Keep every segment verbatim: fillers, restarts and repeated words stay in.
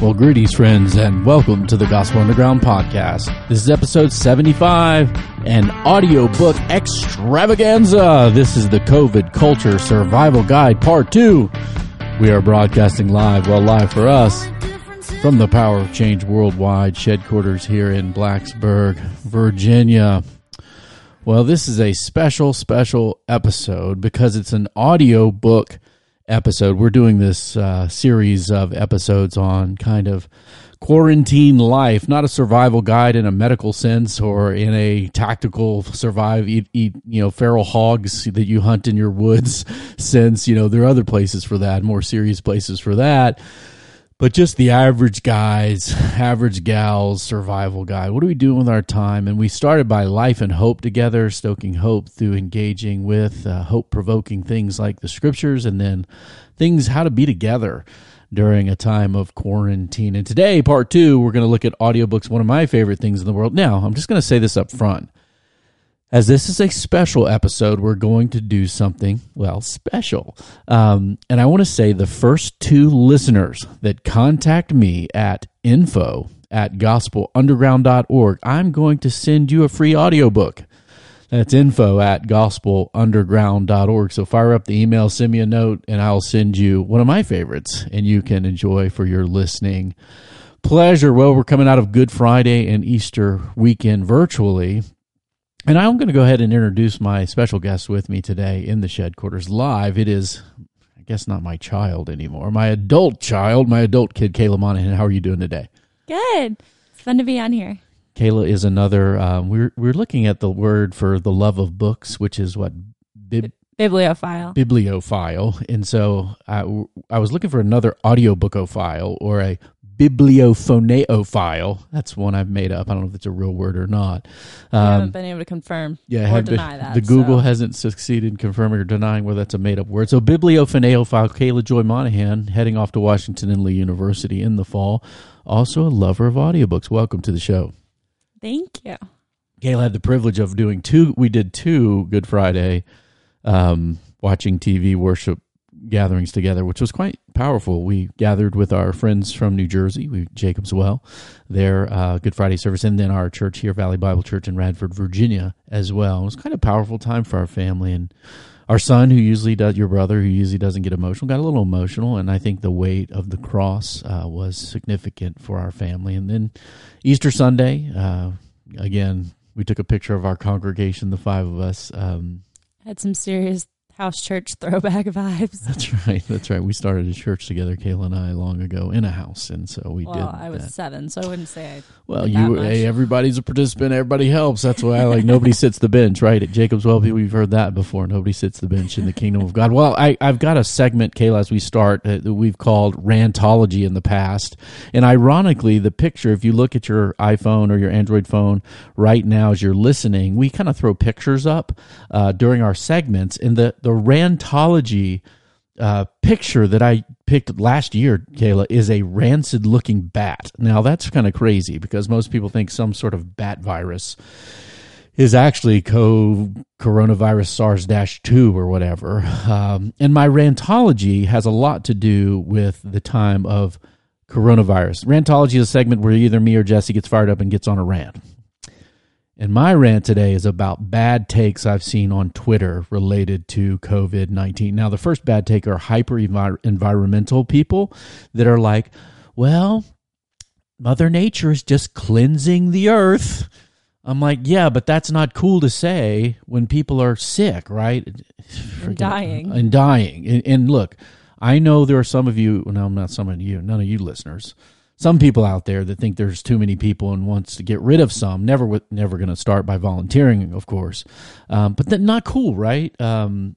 Well, greetings, friends, and welcome to the Gospel Underground Podcast. This is episode seventy-five, an audiobook extravaganza. This is the COVID Culture Survival Guide Part two. We are broadcasting live, well, live for us, from the Power of Change Worldwide headquarters here in Blacksburg, Virginia. Well, this is a special, special episode because it's an audiobook episode. We're doing this uh, series of episodes on kind of quarantine life, not a survival guide in a medical sense or in a tactical survive, eat, eat, you know, feral hogs that you hunt in your woods sense. You know, there are other places for that, more serious places for that. But just the average guys, average gals, survival guide. What are we doing with our time? And we started by life and hope together, stoking hope through engaging with uh, hope-provoking things like the scriptures, and then things how to be together during a time of quarantine. And today, part two, we're going to look at audiobooks, one of my favorite things in the world. Now, I'm just going to say this up front. As this is a special episode, we're going to do something, well, special. Um, and I want to say the first two listeners that contact me at info at gospel underground dot org, I'm going to send you a free audiobook. That's info at gospel underground dot org. So fire up the email, send me a note, and I'll send you one of my favorites, and you can enjoy for your listening pleasure. Well, we're coming out of Good Friday and Easter weekend virtually. And I'm going to go ahead and introduce my special guest with me today in the Shed Quarters Live. It is, I guess, not my child anymore, my adult child, my adult kid, Kayla Monahan. How are you doing today? Good. It's fun to be on here. Kayla is another, um, we're we're looking at the word for the love of books, which is what? Bib- Bibliophile. Bibliophile. And so I, I was looking for another audiobookophile or a bibliophoneophile. That's one I've made up. I don't know if it's a real word or not. Um, I haven't been able to confirm yeah, or deny been, that. The Google so. hasn't succeeded in confirming or denying whether that's a made-up word. So bibliophoneophile, Kayla Joy Monahan, heading off to Washington and Lee University in the fall. Also a lover of audiobooks. Welcome to the show. Thank you. Kayla had the privilege of doing two. We did two Good Friday um, watching T V worship gatherings together, which was quite powerful. We gathered with our friends from New Jersey, we Jacob's Well, their uh, Good Friday service, and then our church here, Valley Bible Church in Radford, Virginia, as well. It was kind of a powerful time for our family, and our son, who usually does, your brother, who usually doesn't get emotional, got a little emotional, and I think the weight of the cross uh, was significant for our family. And then Easter Sunday, uh, again, we took a picture of our congregation, the five of us. Um, Had some serious house church throwback vibes. That's right. That's right. We started a church together, Kayla and I, long ago in a house, and so we well, did. Well, I was that. seven, so I wouldn't say I. Well, did you. That much. Hey, everybody's a participant. Everybody helps. That's why I like nobody sits the bench, right? At Jacob's Well, people, we've heard that before. Nobody sits the bench in the kingdom of God. Well, I, I've got a segment, Kayla, as we start uh, that we've called Rantology in the past, and ironically, the picture. If you look at your iPhone or your Android phone right now as you're listening, we kind of throw pictures up uh, during our segments, and the The Rantology uh, picture that I picked last year, Kayla, is a rancid-looking bat. Now, that's kind of crazy because most people think some sort of bat virus is actually co- coronavirus SARS two or whatever. Um, and my Rantology has a lot to do with the time of coronavirus. Rantology is a segment where either me or Jesse gets fired up and gets on a rant. And my rant today is about bad takes I've seen on Twitter related to covid nineteen. Now, the first bad take are hyper-environmental people that are like, well, Mother Nature is just cleansing the earth. I'm like, yeah, but that's not cool to say when people are sick, right? And dying. And dying. And, and look, I know there are some of you, well, no, I'm not some of you, none of you listeners, some people out there that think there's too many people and wants to get rid of some, never never going to start by volunteering, of course. Um, but that's not cool, right? Um,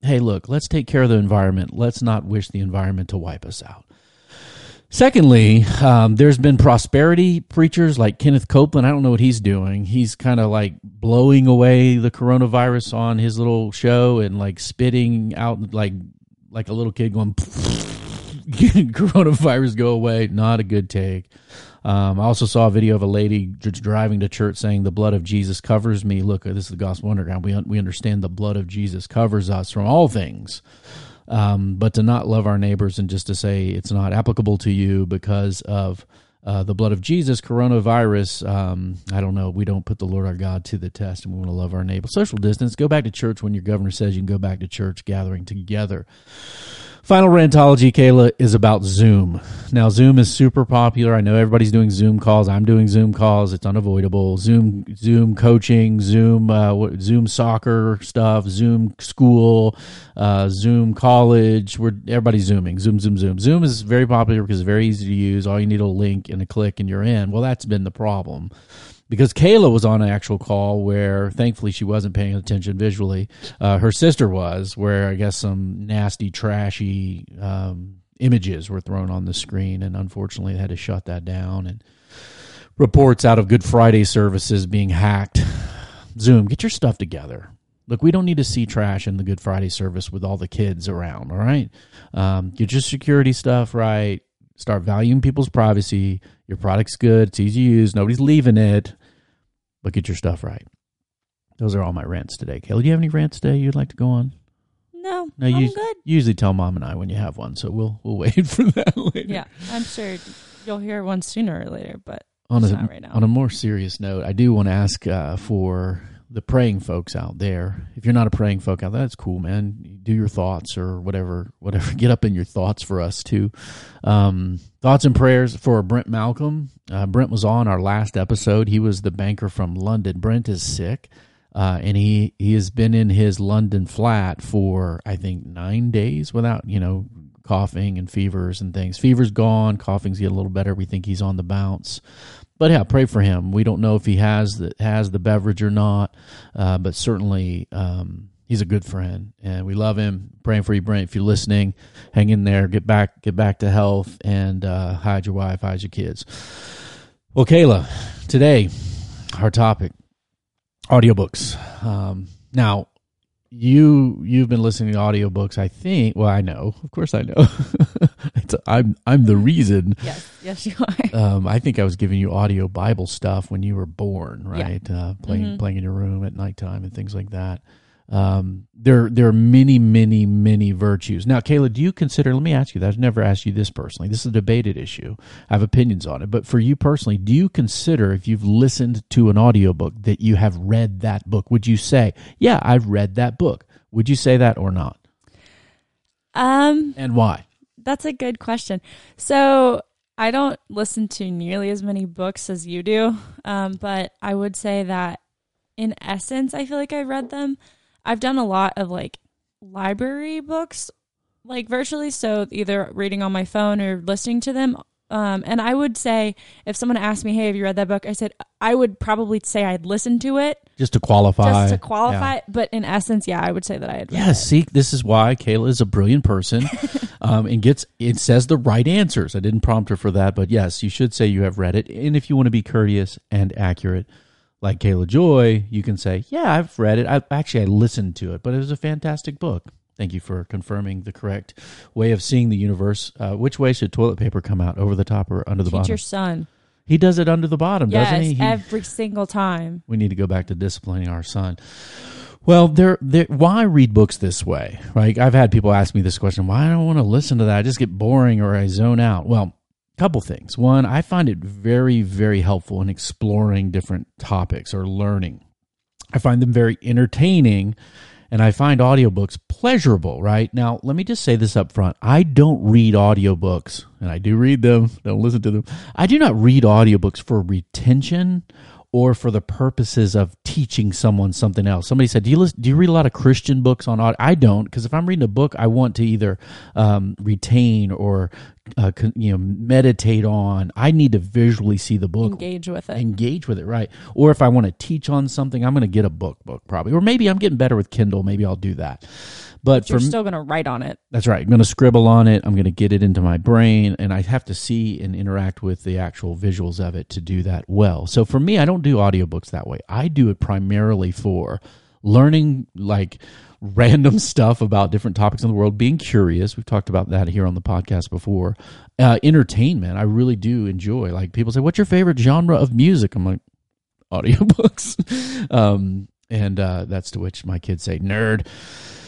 hey, look, let's take care of the environment. Let's not wish the environment to wipe us out. Secondly, um, there's been prosperity preachers like Kenneth Copeland. I don't know what he's doing. He's kind of like blowing away the coronavirus on his little show and like spitting out like like a little kid going... coronavirus go away. Not a good take. Um, I also saw a video of a lady driving to church saying, the blood of Jesus covers me. Look, this is the Gospel Underground. We, we understand the blood of Jesus covers us from all things. Um, but to not love our neighbors and just to say it's not applicable to you because of uh, the blood of Jesus, coronavirus, um, I don't know. We don't put the Lord our God to the test, and we want to love our neighbor. Social distance, go back to church when your governor says you can go back to church gathering together. Final Rantology, Kayla, is about Zoom. Now, Zoom is super popular. I know everybody's doing Zoom calls. I'm doing Zoom calls. It's unavoidable. Zoom Zoom coaching, Zoom uh, what, Zoom soccer stuff, Zoom school, uh, Zoom college. We're everybody's Zooming. Zoom, Zoom, Zoom. Zoom is very popular because it's very easy to use. All you need a link and a click and you're in. Well, that's been the problem. Because Kayla was on an actual call where, thankfully, she wasn't paying attention visually. Uh, her sister was, where I guess some nasty, trashy um, images were thrown on the screen, and unfortunately, they had to shut that down. And reports out of Good Friday services being hacked. Zoom, get your stuff together. Look, we don't need to see trash in the Good Friday service with all the kids around, all right? Um, get your security stuff right. Start valuing people's privacy. Your product's good. It's easy to use. Nobody's leaving it. But get your stuff right. Those are all my rants today. Kayla, do you have any rants today you'd like to go on? No, no I'm you, good. You usually tell Mom and I when you have one, so we'll we'll wait for that later. Yeah, I'm sure you'll hear one sooner or later, but on it's a, not right now. On a more serious note, I do want to ask uh, for the praying folks out there. If you're not a praying folk out there, that's cool, man. Do your thoughts or whatever, whatever. Get up in your thoughts for us, too. Um, thoughts and prayers for Brent Malcolm. Uh, Brent was on our last episode. He was the banker from London. Brent is sick, uh, and he, he has been in his London flat for, I think, nine days without, you know, coughing and fevers and things. Fever's gone. Coughing's getting a little better. We think he's on the bounce. But yeah, pray for him. We don't know if he has the, has the beverage or not, uh, but certainly um, he's a good friend, and we love him. Praying for you, Brent. If you're listening, hang in there. Get back, get back to health, and uh, hide your wife, hide your kids. Well, Kayla, today our topic: audiobooks. Um, now, you you've been listening to audiobooks, I think. Well, I know, of course, I know. It's, I'm I'm the reason. Yes. Yes, you are. Um, I think I was giving you audio Bible stuff when you were born, right? Yeah. Uh, playing mm-hmm. playing in your room at nighttime and things like that. Um, there there are many, many, many virtues. Now, Kayla, do you consider, let me ask you that. I've never asked you this personally. This is a debated issue. I have opinions on it. But for you personally, do you consider, if you've listened to an audiobook, that you have read that book? Would you say, yeah, I've read that book? Would you say that or not? Um, and why? That's a good question. So I don't listen to nearly as many books as you do, um, but I would say that in essence, I feel like I read them. I've done a lot of like library books, like virtually, so either reading on my phone or listening to them. Um, and I would say if someone asked me, hey, have you read that book? I said, I would probably say I'd listened to it. Just to qualify. Just to qualify. Yeah. But in essence, yeah, I would say that I had read yeah, it. Yeah, see, this is why Kayla is a brilliant person um, and gets it says the right answers. I didn't prompt her for that, but yes, you should say you have read it. And if you want to be courteous and accurate, like Kayla Joy, you can say, yeah, I've read it. I've, actually, I listened to it, but it was a fantastic book. Thank you for confirming the correct way of seeing the universe. Uh, which way should toilet paper come out, over the top or under the Teach bottom? Teach your son. He does it under the bottom, yes, doesn't he? Yes, every single time. We need to go back to disciplining our son. Well, there, there. Why read books this way? Right? I've had people ask me this question. Why don't I want to listen to that? I just get boring or I zone out. Well, a couple things. One, I find it very, very helpful in exploring different topics or learning. I find them very entertaining. And I find audiobooks pleasurable, right? Now, let me just say this up front. I don't read audiobooks, and I do read them. Don't listen to them. I do not read audiobooks for retention or for the purposes of teaching someone something else. Somebody said, do you listen, do you read a lot of Christian books on audio? I don't, because if I'm reading a book, I want to either um, retain or uh, you know, meditate on. I need to visually see the book. Engage with it. Engage with it, right. Or if I want to teach on something, I'm going to get a book book probably. Or maybe I'm getting better with Kindle. Maybe I'll do that. But, but you're for, still going to write on it. That's right. I'm going to scribble on it. I'm going to get it into my brain, and I have to see and interact with the actual visuals of it to do that well. So for me, I don't do audiobooks that way. I do it primarily for learning, like, random stuff about different topics in the world, being curious. We've talked about that here on the podcast before. Uh, entertainment, I really do enjoy. Like, people say, what's your favorite genre of music? I'm like, audiobooks. um, and uh, that's to which my kids say, nerd.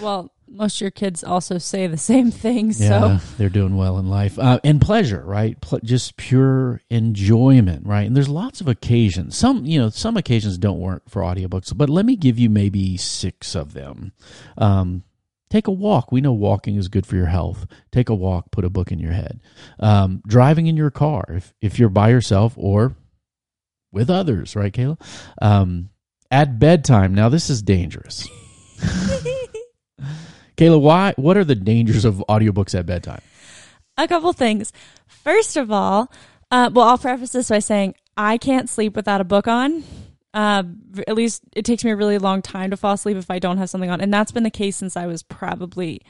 Well, most of your kids also say the same thing. Yeah, so they're doing well in life. Uh, and pleasure, right? Ple- just pure enjoyment, right? And there's lots of occasions. Some, you know, some occasions don't work for audiobooks, but let me give you maybe six of them. Um, take a walk. We know walking is good for your health. Take a walk, put a book in your head. Um, driving in your car, if, if you're by yourself or with others, right, Kayla? Um, at bedtime. Now, this is dangerous. Kayla, why? What are the dangers of audiobooks at bedtime? A couple things. First of all, uh, well, I'll preface this by saying I can't sleep without a book on. Uh, at least it takes me a really long time to fall asleep if I don't have something on. And that's been the case since I was probably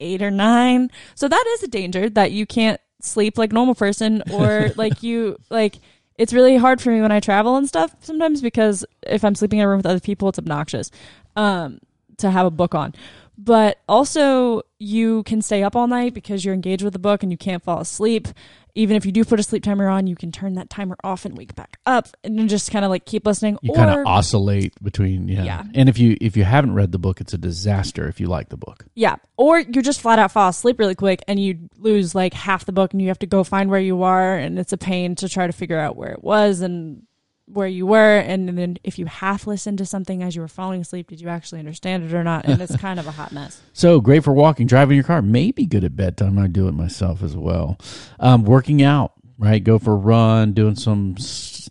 eight or nine. So that is a danger, that you can't sleep like a normal person, or like you, like, it's really hard for me when I travel and stuff sometimes, because if I'm sleeping in a room with other people, it's obnoxious um, to have a book on. But also, you can stay up all night because you're engaged with the book and you can't fall asleep. Even if you do put a sleep timer on, you can turn that timer off and wake back up and just kind of like keep listening. You kind of oscillate between, yeah. yeah. And if you if you haven't read the book, it's a disaster if you like the book. Yeah. Or you just flat out fall asleep really quick and you lose like half the book and you have to go find where you are, and it's a pain to try to figure out where it was and where you were. And then if you half listened to something as you were falling asleep, did you actually understand it or not? And it's kind of a hot mess. So great for walking, driving your car, maybe good at bedtime. I do it myself as well. Um, working out, right? Go for a run, doing some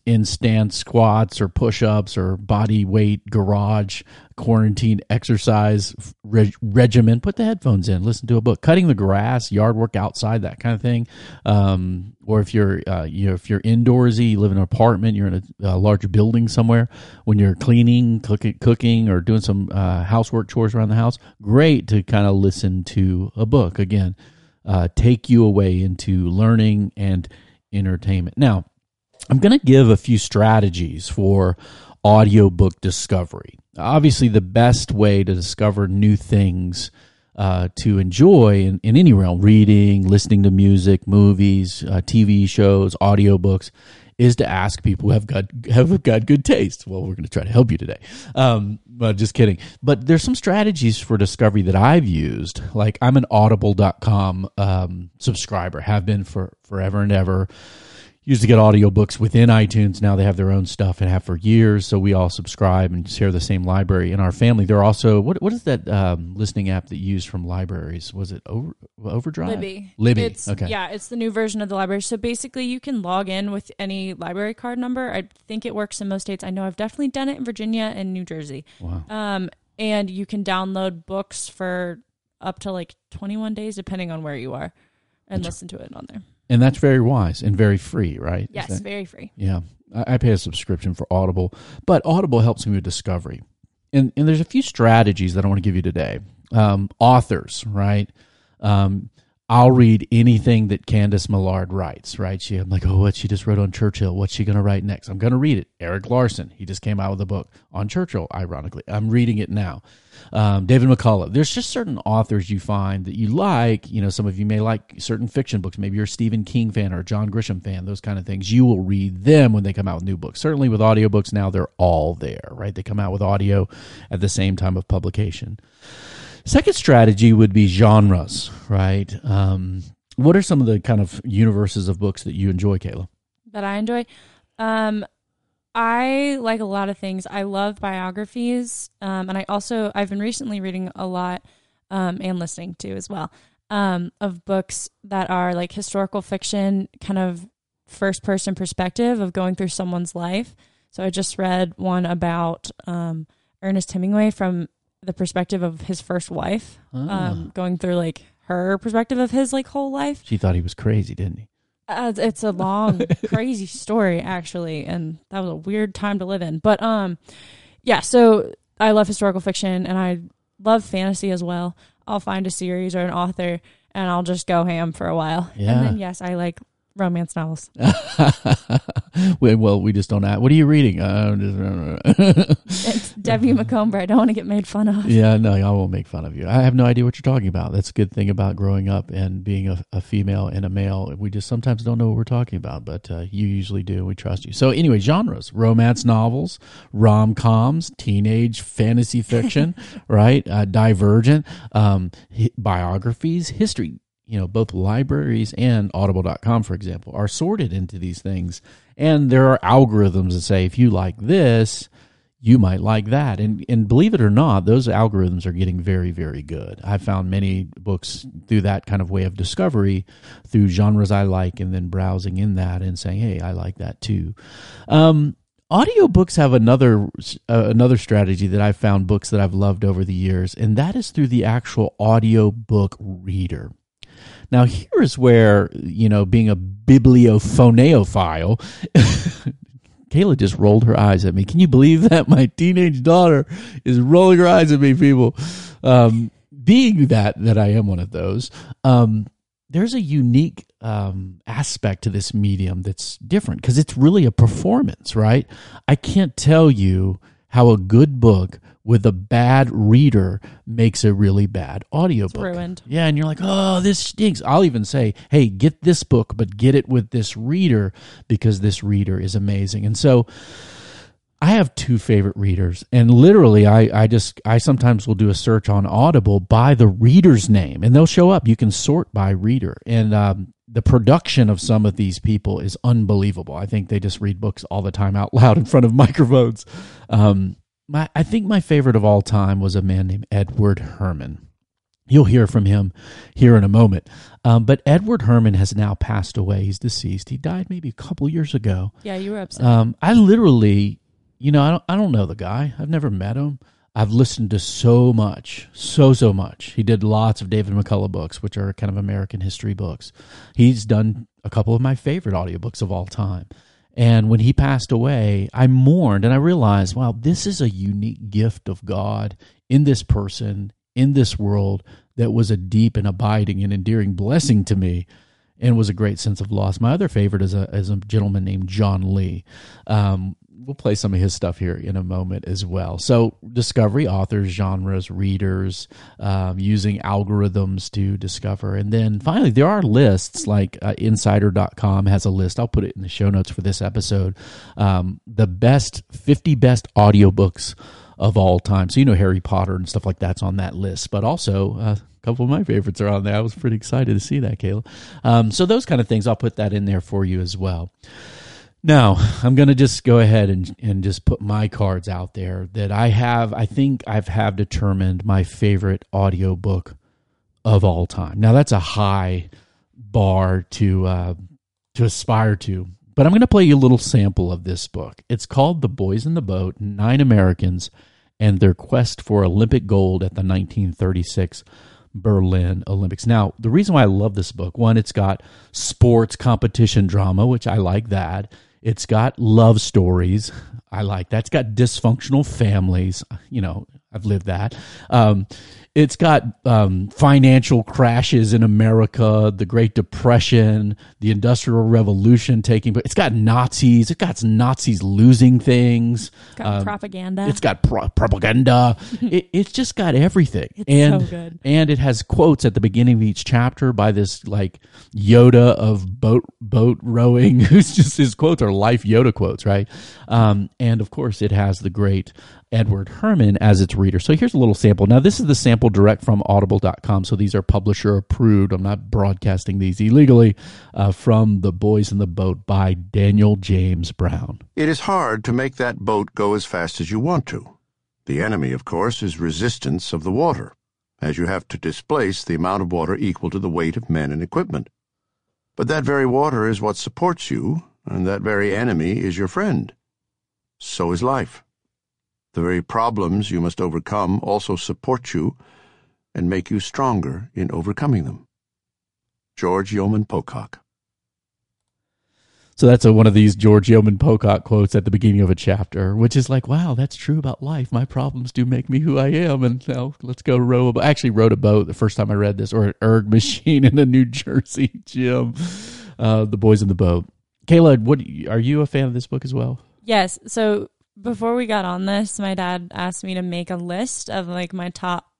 in-stand squats or push-ups or body weight, garage, quarantine exercise reg- regimen. Put the headphones in, listen to a book. Cutting the grass, yard work outside, that kind of thing. Um, or if you're, uh, you know, if you're indoorsy, you live in an apartment, you're in a, a large building somewhere. When you're cleaning, cook- cooking, or doing some uh, housework chores around the house, great to kind of listen to a book. Again, uh, take you away into learning and entertainment. Now, I'm going to give a few strategies for audiobook discovery. Obviously, the best way to discover new things uh, to enjoy in, in any realm, reading, listening to music, movies, uh, T V shows, audiobooks, is to ask people who have got, have got good taste. Well, we're going to try to help you today. Um, but just kidding. But there's some strategies for discovery that I've used. Like, I'm an audible dot com um, subscriber, have been for forever and ever. Used to get audiobooks within iTunes. Now they have their own stuff and have for years. So we all subscribe and share the same library in our family. They're also, what what is that um, listening app that you use from libraries? Was it Over, Overdrive? Libby. Libby. It's, okay. Yeah, it's the new version of the library. So basically, you can log in with any library card number. I think it works in most states. I know I've definitely done it in Virginia and New Jersey. Wow. Um, and you can download books for up to like twenty-one days, depending on where you are, and That's listen to it on there. And that's very wise and very free, right? Yes, that, very free. Yeah. I, I pay a subscription for Audible, but Audible helps me with discovery. And and there's a few strategies that I want to give you today. Um, authors, right? Um, I'll read anything that Candace Millard writes, right? She, I'm like, oh, what? She just wrote on Churchill. What's she going to write next? I'm going to read it. Erik Larson, he just came out with a book on Churchill, ironically. I'm reading it now. Um, David McCullough. There's just certain authors you find that you like. You know, some of you may like certain fiction books. Maybe you're a Stephen King fan or a John Grisham fan, those kind of things. You will read them when they come out with new books. Certainly with audiobooks now, they're all there, right? They come out with audio at the same time of publication. Second strategy would be genres, right? Um, what are some of the kind of universes of books that you enjoy, Kayla? That I enjoy? Um I like a lot of things. I love biographies, um, and I also I've been recently reading a lot um, and listening to as well um, of books that are like historical fiction, kind of first person perspective of going through someone's life. So I just read one about um, Ernest Hemingway from the perspective of his first wife, ah. um, going through like her perspective of his like whole life. She thought he was crazy, didn't he? Uh, it's a long, crazy story, actually, and that was a weird time to live in. But, um, yeah, so I love historical fiction, and I love fantasy as well. I'll find a series or an author, and I'll just go ham for a while. Yeah. And then, yes, I like romance novels. Well, we just don't ask. What are you reading? Uh, Debbie Macomber. I don't want to get made fun of. Yeah, no, I won't make fun of you. I have no idea what you're talking about. That's a good thing about growing up and being a, a female and a male. We just sometimes don't know what we're talking about, but uh, you usually do. We trust you. So anyway, genres, romance novels, rom-coms, teenage fantasy fiction, right? Uh, Divergent, um, hi- biographies, history. You know, both libraries and audible dot com, for example, are sorted into these things. And there are algorithms that say, if you like this, you might like that. And and believe it or not, those algorithms are getting very, very good. I've found many books through that kind of way of discovery, through genres I like, and then browsing in that and saying, hey, I like that too. Um, audiobooks have another uh, another strategy that I've found books that I've loved over the years, and that is through the actual audiobook reader. Now, here is where, you know, being a bibliophoneophile, Kayla just rolled her eyes at me. Can you believe that? My teenage daughter is rolling her eyes at me, people. Um, being that, that I am one of those, um, there's a unique um, aspect to this medium that's different because it's really a performance, right? I can't tell you how a good book with a bad reader makes a really bad audiobook. It's ruined. Yeah, and you're like, oh, this stinks. I'll even say, hey, get this book, but get it with this reader because this reader is amazing. And so I have two favorite readers, and literally I, I just I sometimes will do a search on Audible by the reader's name, and they'll show up. You can sort by reader, and um, the production of some of these people is unbelievable. I think they just read books all the time out loud in front of microphones. Um, my I think my favorite of all time was a man named Edward Herman. You'll hear from him here in a moment. Um, but Edward Herman has now passed away. He's deceased. He died maybe a couple years ago. Yeah, you were upset. Um, I literally... You know, I don't, I don't know the guy. I've never met him. I've listened to so much, so, so much. He did lots of David McCullough books, which are kind of American history books. He's done a couple of my favorite audiobooks of all time. And when he passed away, I mourned and I realized, wow, this is a unique gift of God in this person, in this world, that was a deep and abiding and endearing blessing to me. And was a great sense of loss. My other favorite is a is a gentleman named John Lee. Um, we'll play some of his stuff here in a moment as well. So discovery, authors, genres, readers, um, using algorithms to discover. And then finally, there are lists like uh, insider dot com has a list. I'll put it in the show notes for this episode. Um, the best fifty best audiobooks of all time. So, you know, Harry Potter and stuff like that's on that list, but also... Uh, couple of my favorites are on there. I was pretty excited to see that, Kayla. Um, so those kind of things, I'll put that in there for you as well. Now, I'm going to just go ahead and, and just put my cards out there that I have, I think I've have determined my favorite audiobook of all time. Now, that's a high bar to uh, to aspire to, but I'm going to play you a little sample of this book. It's called The Boys in the Boat, Nine Americans and Their Quest for Olympic Gold at the nineteen thirty-six Berlin Olympics. Now, the reason why I love this book, one, it's got sports competition drama, which I like that. It's got love stories. I like that. It's got dysfunctional families. You know, I've lived that. Um, it's got um, financial crashes in America, the Great Depression, the Industrial Revolution taking place. It's got Nazis. It's got Nazis losing things. It's got um, propaganda. It's got pro- propaganda. it, it's just got everything. It's and, so good. And it has quotes at the beginning of each chapter by this like Yoda of boat boat rowing. Who's just his quotes are life Yoda quotes, right? Um, and of course, it has the great Edward Herman as its reader. So here's a little sample. Now, this is the sample direct from audible dot com. So these are publisher approved. I'm not broadcasting these illegally uh, from The Boys in the Boat by Daniel James Brown. It is hard to make that boat go as fast as you want to. The enemy, of course, is resistance of the water, as you have to displace the amount of water equal to the weight of men and equipment. But that very water is what supports you, and that very enemy is your friend. So is life. The very problems you must overcome also support you and make you stronger in overcoming them. George Yeoman Pocock. So that's a, one of these George Yeoman Pocock quotes at the beginning of a chapter, which is like, wow, that's true about life. My problems do make me who I am. And now let's go row a boat. I actually rowed a boat the first time I read this, or an erg machine in a New Jersey gym. Uh, the Boys in the Boat. Kayla, what are you a fan of this book as well? Yes. So before we got on this, my dad asked me to make a list of like my top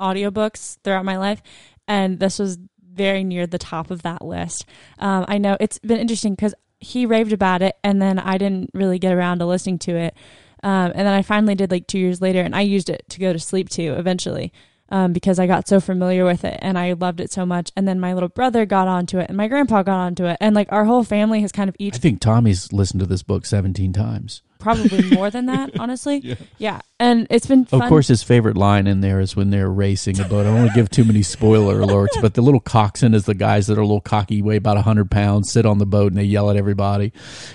audiobooks throughout my life, and this was very near the top of that list. Um, I know it's been interesting because he raved about it, and then I didn't really get around to listening to it. Um, and then I finally did like two years later, and I used it to go to sleep to eventually um, because I got so familiar with it and I loved it so much. And then my little brother got onto it and my grandpa got onto it. And like our whole family has kind of each. I think Tommy's listened to this book seventeen times. Probably more than that, honestly. Yeah. yeah. And it's been fun. Of course, his favorite line in there is when they're racing a boat. I don't want to give too many spoiler alerts, but the little coxswain is the guys that are a little cocky, weigh about one hundred pounds, sit on the boat, and they yell at everybody.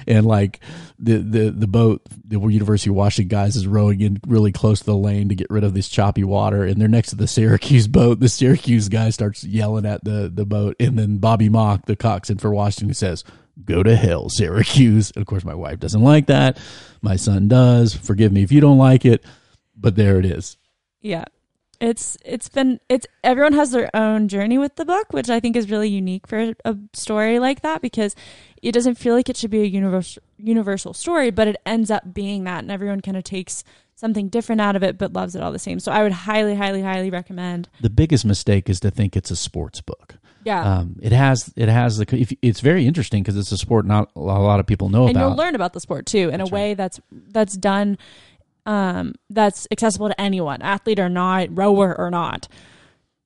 And like the, the, the boat, the University of Washington guys is rowing in really close to the lane to get rid of this choppy water. And they're next to the Syracuse boat. The Syracuse guy starts yelling at the, the boat. And then Bobby Mock, the coxswain for Washington, says, "Go to hell, Syracuse." And of course, my wife doesn't like that. My son does. Forgive me if you don't like it, but there it is. Yeah. It's, it's been, it's, everyone has their own journey with the book, which I think is really unique for a story like that, because it doesn't feel like it should be a universal, universal story, but it ends up being that. And everyone kind of takes something different out of it, but loves it all the same. So I would highly, highly, highly recommend. The biggest mistake is to think it's a sports book. Yeah, um, it has it has the if, it's very interesting because it's a sport not a lot of people know and about. And you'll learn about the sport too in that's a way right. that's that's done, um, that's accessible to anyone, athlete or not, rower or not.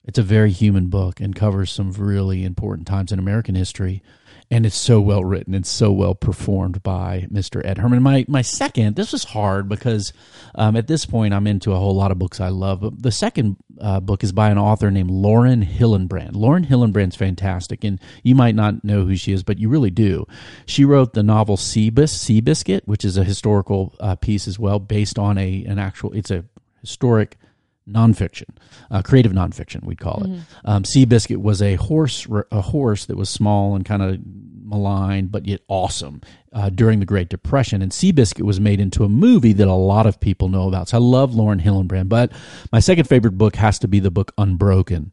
It's a very human book and covers some really important times in American history, and it's so well written and so well performed by Mister Ed Herman. My my second, this was hard because um, at this point I'm into a whole lot of books I love, but the second uh, book is by an author named Lauren Hillenbrand. Lauren Hillenbrand's fantastic, and you might not know who she is, but you really do. She wrote the novel Seabiscuit, which is a historical uh, piece as well, based on a an actual, it's a historic nonfiction, uh, creative nonfiction, we'd call it. Mm-hmm. Um, Seabiscuit was a horse, a horse that was small and kind of maligned, but yet awesome uh, during the Great Depression. And Seabiscuit was made into a movie that a lot of people know about. So I love Lauren Hillenbrand, but my second favorite book has to be the book Unbroken,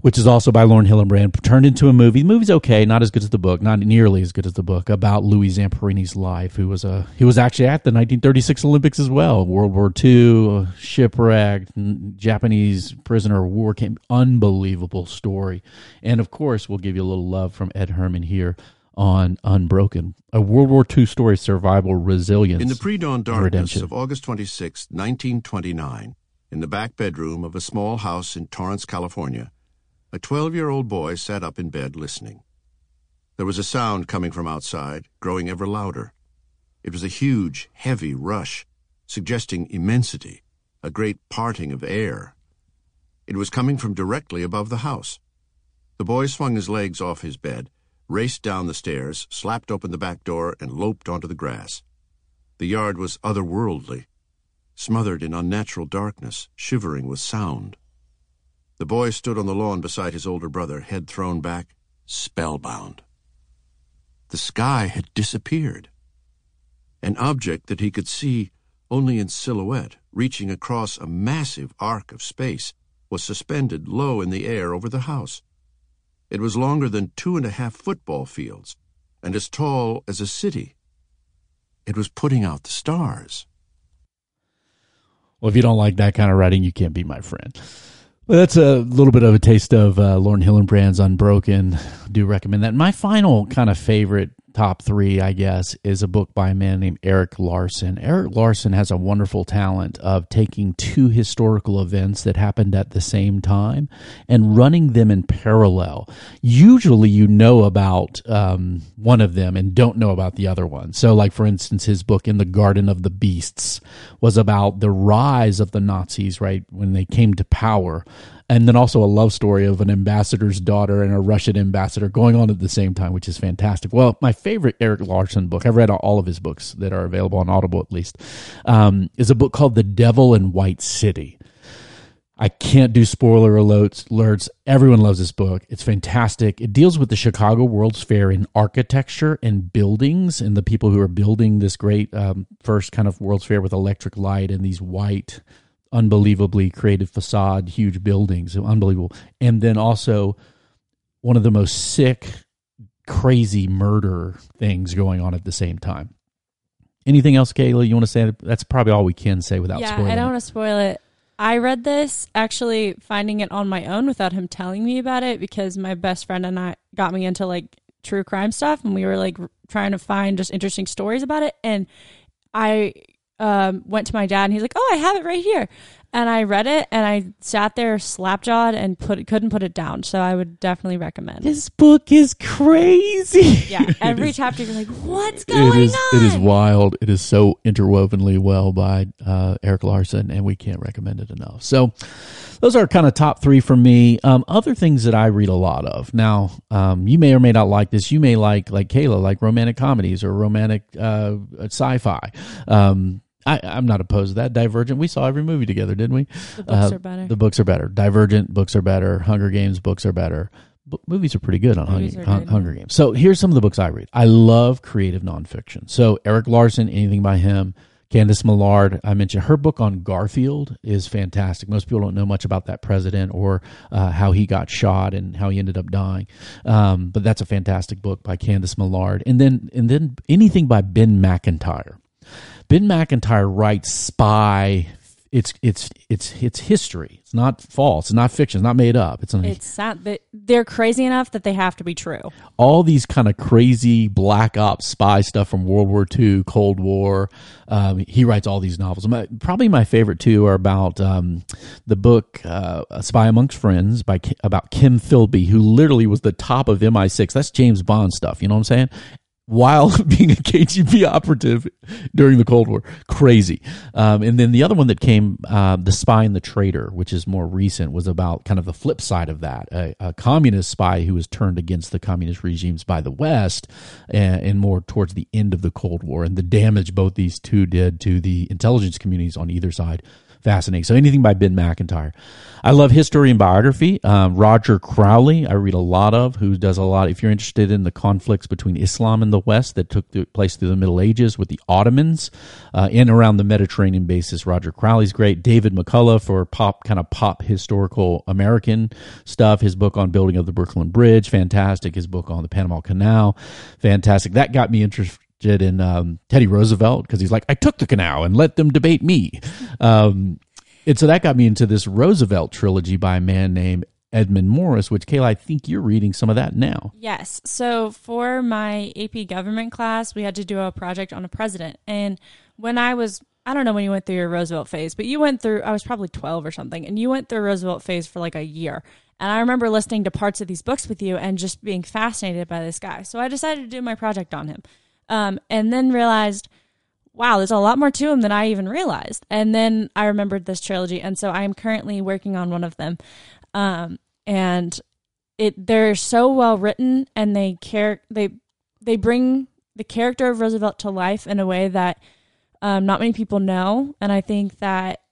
which is also by Lauren Hillenbrand, turned into a movie. The movie's okay, not as good as the book, not nearly as good as the book, about Louis Zamperini's life, who was a he was actually at the nineteen thirty-six Olympics as well. World War Two, shipwrecked, Japanese prisoner of war, came unbelievable story. And of course, we'll give you a little love from Ed Herman here on Unbroken, a World War Two story, survival, resilience, in the pre-dawn darkness redemption. Of August twenty-sixth, nineteen twenty-nine, in the back bedroom of a small house in Torrance, California, a twelve-year-old boy sat up in bed listening. There was a sound coming from outside, growing ever louder. It was a huge, heavy rush, suggesting immensity, a great parting of air. It was coming from directly above the house. The boy swung his legs off his bed, raced down the stairs, slapped open the back door, and loped onto the grass. The yard was otherworldly, smothered in unnatural darkness, shivering with sound. The boy stood on the lawn beside his older brother, head thrown back, spellbound. The sky had disappeared. An object that he could see only in silhouette, reaching across a massive arc of space, was suspended low in the air over the house. It was longer than two and a half football fields and as tall as a city. It was putting out the stars. Well, if you don't like that kind of writing, you can't be my friend. Well, that's a little bit of a taste of uh, Lauren Hillenbrand's Unbroken. Do recommend that. My final kind of favorite top three, I guess, is a book by a man named Erik Larson. Erik Larson has a wonderful talent of taking two historical events that happened at the same time and running them in parallel. Usually you know about um, one of them and don't know about the other one. So like, for instance, his book In the Garden of the Beasts was about the rise of the Nazis, right, when they came to power. And then also a love story of an ambassador's daughter and a Russian ambassador going on at the same time, which is fantastic. Well, my favorite Erik Larson book, I've read all of his books that are available on Audible at least, um, is a book called The Devil in White City. I can't do spoiler alerts. Everyone loves this book. It's fantastic. It deals with the Chicago World's Fair in architecture and buildings and the people who are building this great um, first kind of World's Fair with electric light and these white, unbelievably creative facade, huge buildings, unbelievable. And then also one of the most sick, crazy murder things going on at the same time. Anything else, Kayla, you want to say? That's probably all we can say without yeah, spoiling it. Yeah, I don't it. want to spoil it. I read this actually finding it on my own without him telling me about it, because my best friend and I got me into like true crime stuff, and we were like trying to find just interesting stories about it. And I um, went to my dad, and he's like, oh, I have it right here. And I read it, and I sat there slapjawed and put couldn't put it down. So I would definitely recommend. This book is crazy. Yeah, every is, chapter you're like, what's going it is, on? It is wild. It is so interwovenly well by uh, Erik Larson, and we can't recommend it enough. So those are kind of top three for me. Um, other things that I read a lot of. Now, um, you may or may not like this. You may like, like Kayla, like romantic comedies or romantic uh, sci-fi. Um I, I'm not opposed to that. Divergent, we saw every movie together, didn't we? The books uh, are better. The books are better. Divergent, books are better. Hunger Games, books are better. B- movies are pretty good on Hunger, good, Hun- Hunger Games. So here's some of the books I read. I love creative nonfiction. So Erik Larson, anything by him. Candace Millard, I mentioned her book on Garfield is fantastic. Most people don't know much about that president or uh, how he got shot and how he ended up dying. Um, but that's a fantastic book by Candace Millard. And then, and then anything by Ben McIntyre. Ben McIntyre writes spy. It's it's it's it's history. It's not false. It's not fiction. It's not made up. It's an, it's sad. They're crazy enough that they have to be true. All these kind of crazy black ops spy stuff from World War Two, Cold War. Um, he writes all these novels. My, probably my favorite two are about um, the book uh, "A Spy Amongst Friends" by about Kim Philby, who literally was the top of M I six. That's James Bond stuff. You know what I'm saying? While being a K G B operative during the Cold War. Crazy. Um, and then the other one that came, uh, The Spy and the Traitor, which is more recent, was about kind of the flip side of that. A, a communist spy who was turned against the communist regimes by the West and, and more towards the end of the Cold War, and the damage both these two did to the intelligence communities on either side. Fascinating. So anything by Ben McIntyre. I love history and biography. Um, Roger Crowley, I read a lot of, who does a lot. If you're interested in the conflicts between Islam and the West that took place through the Middle Ages with the Ottomans uh, in and around the Mediterranean basis, Roger Crowley's great. David McCullough for pop, kind of pop historical American stuff. His book on building of the Brooklyn Bridge, fantastic. His book on the Panama Canal, fantastic. That got me interested in um, Teddy Roosevelt, because he's like, I took the canal and let them debate me. Um, and so that got me into this Roosevelt trilogy by a man named Edmund Morris, which, Kayla, I think you're reading some of that now. Yes. So for my A P government class, we had to do a project on a president. And when I was, I don't know when you went through your Roosevelt phase, but you went through, I was probably twelve or something, and you went through Roosevelt phase for like a year. And I remember listening to parts of these books with you and just being fascinated by this guy. So I decided to do my project on him. Um, and then realized, wow, there's a lot more to him than I even realized. And then I remembered this trilogy. And so I'm currently working on one of them. Um, and it, they're so well written, and they care, they, they bring the character of Roosevelt to life in a way that, um, not many people know. And I think that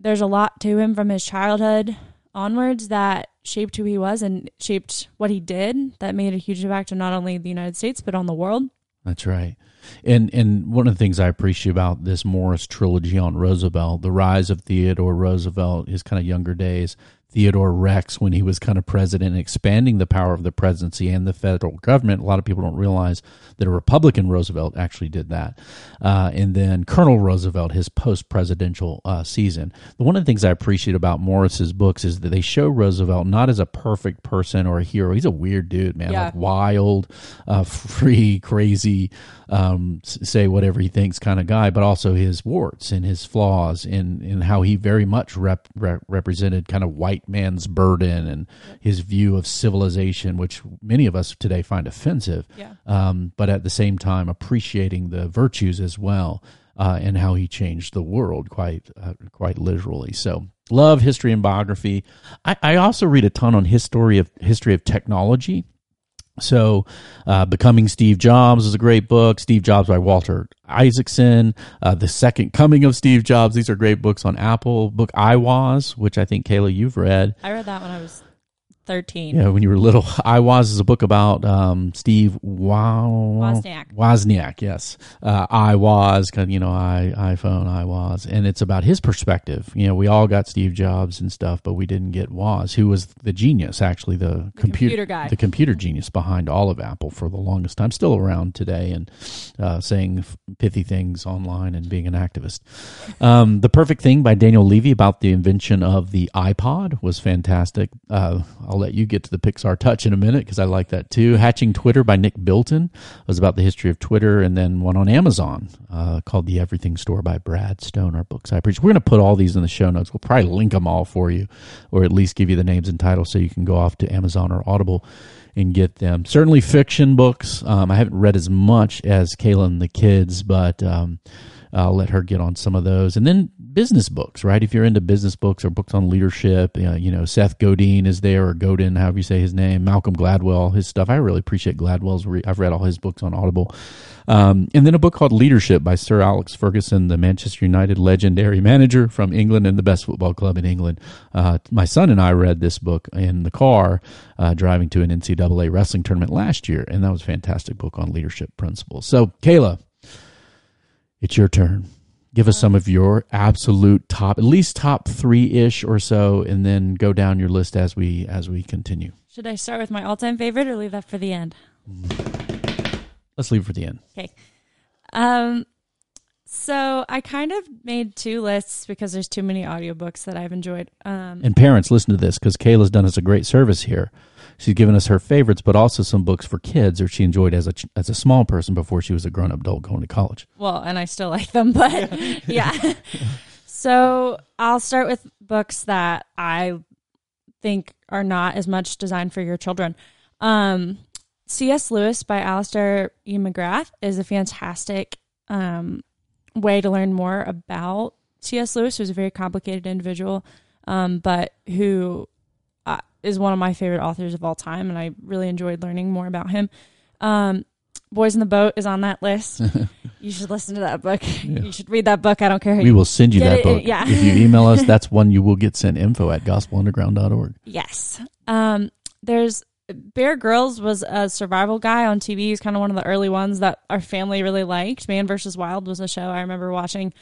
there's a lot to him from his childhood onwards that shaped who he was and shaped what he did, that made a huge impact on not only the United States, but on the world. That's right. And and one of the things I appreciate about this Morris trilogy on Roosevelt, the rise of Theodore Roosevelt, his kind of younger days, Theodore Rex when he was kind of president, expanding the power of the presidency and the federal government. A lot of people don't realize that a Republican Roosevelt actually did that. Uh, and then Colonel Roosevelt, his post-presidential uh, season. One of the things I appreciate about Morris's books is that they show Roosevelt not as a perfect person or a hero. He's a weird dude, man, yeah. Like wild, uh, free, crazy, um, say whatever he thinks kind of guy, but also his warts and his flaws, and, and how he very much rep, rep, represented kind of white man's burden and his view of civilization, which many of us today find offensive, yeah. um, but at the same time appreciating the virtues as well, uh, and how he changed the world quite uh, quite literally. So love history and biography. I, I also read a ton on history of history of technology. So uh, Becoming Steve Jobs is a great book. Steve Jobs by Walter Isaacson, uh, The Second Coming of Steve Jobs. These are great books on Apple. Book I Was, which I think, Kayla, you've read. I read that when I was thirteen. Yeah, when you were little. I Was is a book about um, Steve Wow- Wozniak. Wozniak, yes. Uh, I Was, you know, I iPhone, I Was. And it's about his perspective. You know, we all got Steve Jobs and stuff, but we didn't get Woz, who was the genius, actually, the, the computer, computer guy. The computer genius behind all of Apple for the longest time, still around today and uh, saying pithy things online and being an activist. Um, The Perfect Thing by Daniel Levy about the invention of the iPod was fantastic. Uh, I'll let you get to the Pixar Touch in a minute because I like that too. Hatching Twitter by Nick Bilton was about the history of Twitter, and then one on Amazon uh, called The Everything Store by Brad Stone, our books I preach. We're going to put all these in the show notes. We'll probably link them all for you, or at least give you the names and titles so you can go off to Amazon or Audible and get them. Certainly fiction books. Um, I haven't read as much as Kayla and the kids, but um, I'll let her get on some of those. And then business books, right? If you're into business books or books on leadership, uh, you know, Seth Godin is there, or Godin, however you say his name, Malcolm Gladwell, his stuff. I really appreciate Gladwell's. Re- I've read all his books on Audible. Um, and then a book called Leadership by Sir Alex Ferguson, the Manchester United legendary manager from England and the best football club in England. Uh, my son and I read this book in the car uh, driving to an N C double A wrestling tournament last year, and that was a fantastic book on leadership principles. So, Kayla, it's your turn. Give us some of your absolute top, at least top three-ish or so, and then go down your list as we as we continue. Should I start with my all-time favorite or leave that for the end? Let's leave it for the end. Okay. Um, so I kind of made two lists because there's too many audiobooks that I've enjoyed. Um, and parents, listen to this because Kayla's done us a great service here. She's given us her favorites, but also some books for kids, or she enjoyed as a as a small person before she was a grown-up adult going to college. Well, and I still like them, but yeah. So I'll start with books that I think are not as much designed for your children. Um, C S. Lewis by Alistair E. McGrath is a fantastic um, way to learn more about C S. Lewis, who's a very complicated individual, um, but who... Uh, is one of my favorite authors of all time, and I really enjoyed learning more about him. Um, Boys in the Boat is on that list. You should listen to that book. Yeah. You should read that book. I don't care. Who we you will send you that it, book. Yeah. If you email us, that's one you will get sent, info at gospel underground dot org. Yes. Um, there's Bear Grylls was a survival guy on T V. He's kind of one of the early ones that our family really liked. Man versus Wild was a show I remember watching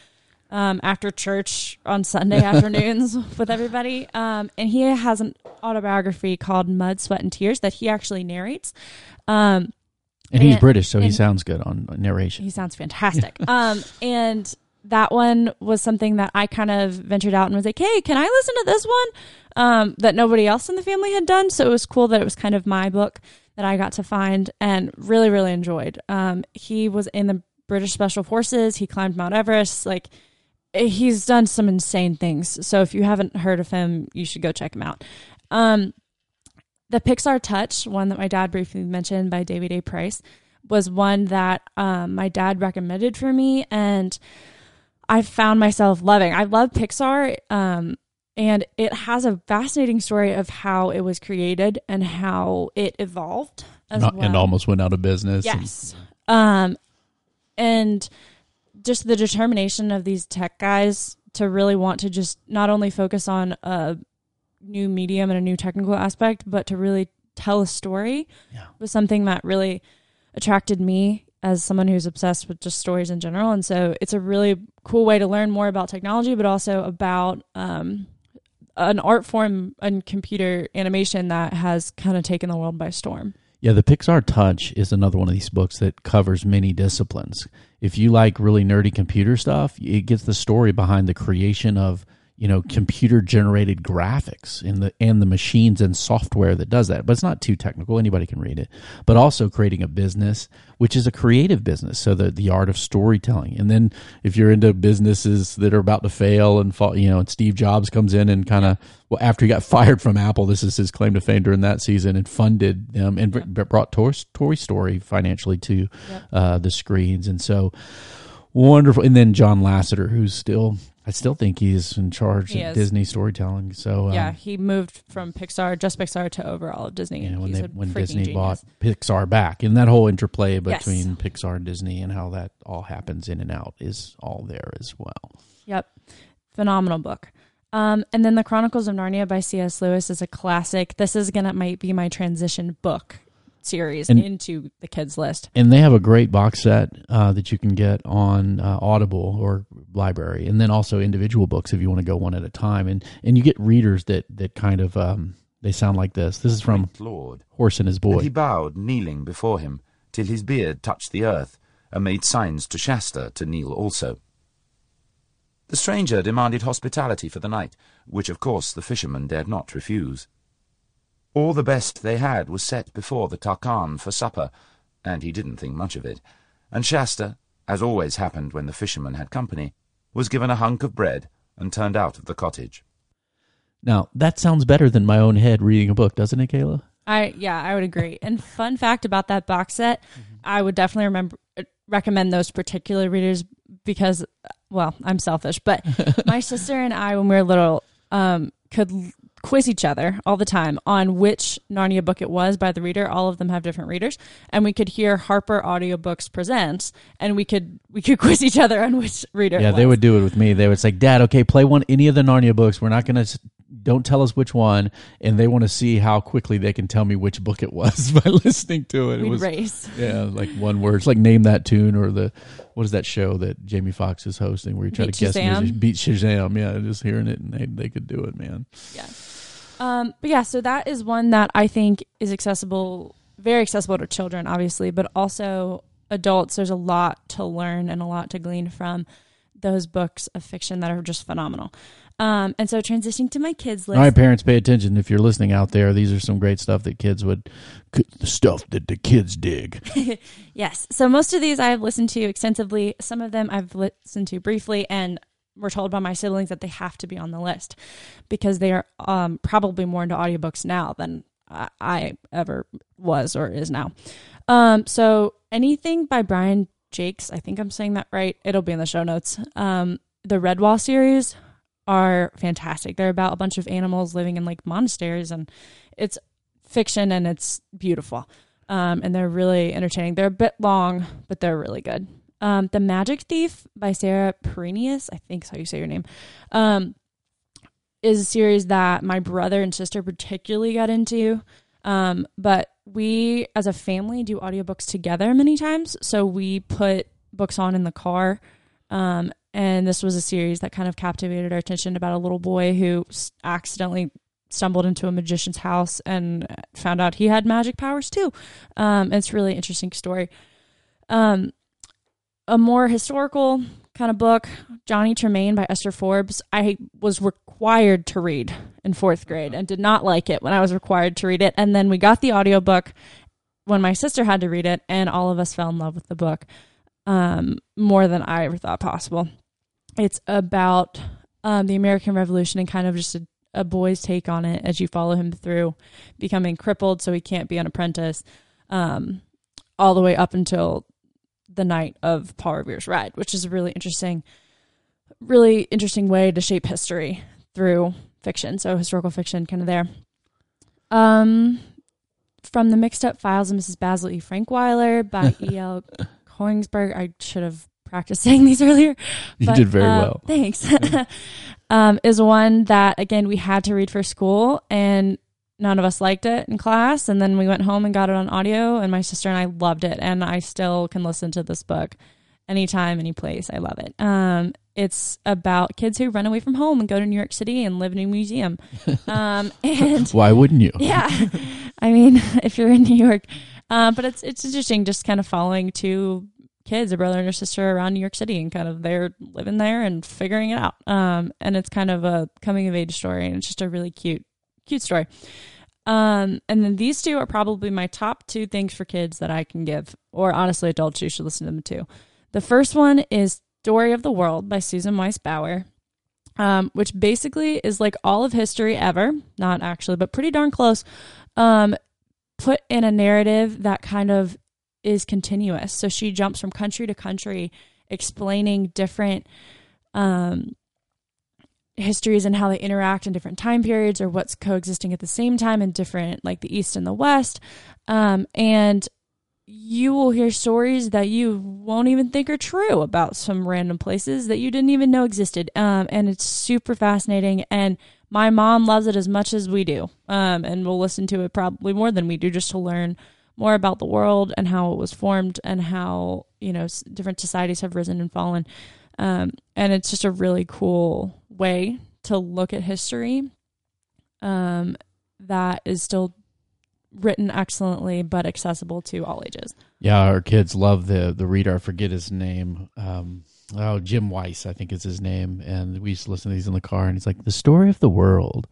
Um, after church on Sunday afternoons with everybody. Um, and he has an autobiography called Mud, Sweat, and Tears that he actually narrates. Um, and, and he's British, so he sounds good on narration. He sounds fantastic. um, and that one was something that I kind of ventured out and was like, hey, can I listen to this one? Um, that nobody else in the family had done. So it was cool that it was kind of my book that I got to find and really, really enjoyed. Um, he was in the British Special Forces. He climbed Mount Everest. Like, he's done some insane things. So if you haven't heard of him, you should go check him out. Um, the Pixar Touch, one that my dad briefly mentioned by David A. Price, was one that um, my dad recommended for me, and I found myself loving. I love Pixar, um, and it has a fascinating story of how it was created and how it evolved as and, well. And almost went out of business. Yes. And- um, and... just the determination of these tech guys to really want to just not only focus on a new medium and a new technical aspect, but to really tell a story yeah. was something that really attracted me as someone who's obsessed with just stories in general. And so it's a really cool way to learn more about technology, but also about um, an art form and computer animation that has kind of taken the world by storm. Yeah, the Pixar Touch is another one of these books that covers many disciplines. If you like really nerdy computer stuff, it gets the story behind the creation of, you know, computer-generated graphics and the and the machines and software that does that. But it's not too technical. Anybody can read it. But also creating a business, which is a creative business, so the, the art of storytelling. And then if you're into businesses that are about to fail and fall, you know, and Steve Jobs comes in and kind of, well, after he got fired from Apple, this is his claim to fame during that season, and funded them and yep. brought Toy, Toy Story financially to yep. uh, the screens. And so wonderful. And then John Lasseter, who's still... I still think he's in charge he of is. Disney storytelling. So um, yeah, he moved from Pixar, just Pixar, to overall of Disney. Yeah, when, they, when Disney genius. bought Pixar back, and that whole interplay between yes. Pixar and Disney and how that all happens in and out is all there as well. Yep, phenomenal book. Um, and then The Chronicles of Narnia by C S. Lewis is a classic. This is gonna might be my transition book series and, into the kids list. And they have a great box set uh, that you can get on uh, Audible or library, and then also individual books if you want to go one at a time. And and you get readers that that kind of um, they sound like this. This is from Lord. Horse and His Boy. And he bowed, kneeling before him, till his beard touched the earth, and made signs to Shasta to kneel also. The stranger demanded hospitality for the night, which of course the fishermen dared not refuse. All the best they had was set before the Tarkan for supper, and he didn't think much of it, and Shasta, as always happened when the fishermen had company, was given a hunk of bread and turned out of the cottage. Now, that sounds better than my own head reading a book, doesn't it, Kayla? I Yeah, I would agree. And fun fact about that box set, mm-hmm. I would definitely remember recommend those particular readers because... well, I'm selfish, but my sister and I, when we were little, um, could quiz each other all the time on which Narnia book it was by the reader. All of them have different readers. And we could hear Harper Audiobooks Presents, and we could we could quiz each other on which reader yeah, it was. Yeah, they would do it with me. They would say, Dad, okay, play one, any of the Narnia books. We're not going to... don't tell us which one, and they want to see how quickly they can tell me which book it was by listening to it. We'd it was race. Yeah, like one word. It's like Name That Tune or the, what is that show that Jamie Foxx is hosting where you try Beat to guess Shazam. music? Beat Shazam. Yeah, just hearing it, and they, they could do it, man. Yeah. Um, but yeah, so that is one that I think is accessible, very accessible to children, obviously, but also adults. There's a lot to learn and a lot to glean from those books of fiction that are just phenomenal. Um, and so transitioning to my kids list. All right, parents, pay attention. If you're listening out there, these are some great stuff that kids would, the stuff that the kids dig. Yes. So most of these I have listened to extensively. Some of them I've listened to briefly, and we're told by my siblings that they have to be on the list because they are um, probably more into audiobooks now than I, I ever was or is now. Um, so anything by Brian Jakes, I think I'm saying that right. It'll be in the show notes. Um, the Redwall series are fantastic. They're about a bunch of animals living in like monasteries, and it's fiction and it's beautiful. Um, and they're really entertaining. They're a bit long, but they're really good. Um, The Magic Thief by Sarah Perenius, I think is how you say your name, um, is a series that my brother and sister particularly got into. Um, but we as a family do audiobooks together many times. So we put books on in the car, um, and this was a series that kind of captivated our attention about a little boy who accidentally stumbled into a magician's house and found out he had magic powers too. Um, it's a really interesting story. Um, a more historical kind of book, Johnny Tremaine by Esther Forbes, I was required to read in fourth grade and did not like it when I was required to read it. And then we got the audiobook when my sister had to read it, and all of us fell in love with the book um, more than I ever thought possible. It's about um, the American Revolution and kind of just a, a boy's take on it as you follow him through becoming crippled so he can't be an apprentice um, all the way up until the night of Paul Revere's ride, which is a really interesting, really interesting way to shape history through fiction. So historical fiction kind of there. Um, From the Mixed Up Files of Missus Basil E. Frankweiler by E L Koenigsberg. I should have practiced saying these earlier. But, you did very uh, well. Thanks. Yeah. um, is one that, again, we had to read for school, and none of us liked it in class. And then we went home and got it on audio, and my sister and I loved it. And I still can listen to this book anytime, any place. I love it. Um, it's about kids who run away from home and go to New York City and live in a museum. Um, and why wouldn't you? Yeah. I mean, if you're in New York. Uh, but it's it's interesting just kind of following two kids, a brother and a sister, around New York City, and kind of they're living there and figuring it out. Um, and it's kind of a coming of age story, and it's just a really cute, cute story. Um, and then these two are probably my top two things for kids that I can give, or honestly, adults, you should listen to them too. The first one is Story of the World by Susan Weiss Bauer, um, which basically is like all of history ever, not actually, but pretty darn close, um, put in a narrative that kind of is continuous. So she jumps from country to country explaining different um, histories and how they interact in different time periods, or what's coexisting at the same time in different, like the East and the West. Um, and you will hear stories that you won't even think are true about some random places that you didn't even know existed. Um, and it's super fascinating. And my mom loves it as much as we do. Um, and we'll listen to it probably more than we do, just to learn more about the world and how it was formed and how, you know, different societies have risen and fallen. Um, and it's just a really cool way to look at history. Um, that is still written excellently, but accessible to all ages. Yeah, our kids love the the reader. I forget his name. Um, oh, Jim Weiss, I think is his name. And we used to listen to these in the car, and he's like, "The Story of the World,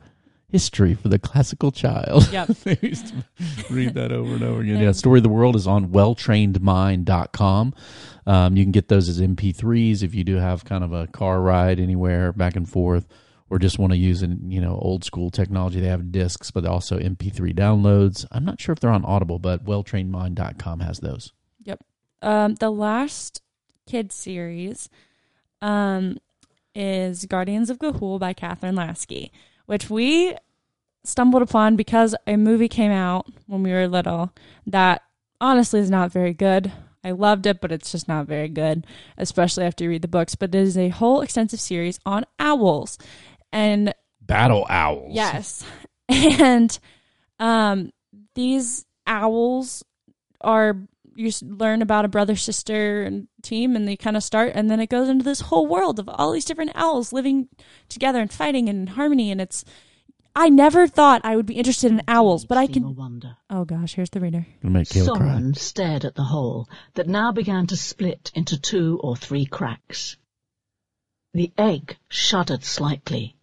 History for the Classical Child." Yep. They used to read that over and over again. Yeah, Story of the World is on well trained mind dot com. Um, you can get those as M P threes if you do have kind of a car ride anywhere back and forth, or just want to use an, you know, old school technology. They have discs, but also M P three downloads. I'm not sure if they're on Audible, but well trained mind dot com has those. Yep. Um, the last kid series um, is Guardians of Ga'Hoole by Catherine Lasky, which we stumbled upon because a movie came out when we were little that honestly is not very good. I loved it, but it's just not very good, especially after you read the books. But it is a whole extensive series on owls. And battle owls. Yes. And um, these owls are, you learn about a brother-sister team, and they kind of start, and then it goes into this whole world of all these different owls living together and fighting and in harmony. And it's, I never thought I would be interested in owls, but I can... Wonder. Oh, gosh, here's the reader. Someone stared at the hole that now began to split into two or three cracks. The egg shuddered slightly,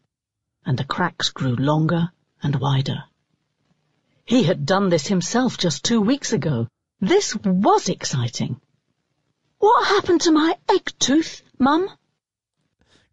and the cracks grew longer and wider. He had done this himself just two weeks ago. This was exciting. What happened to my egg tooth, Mum?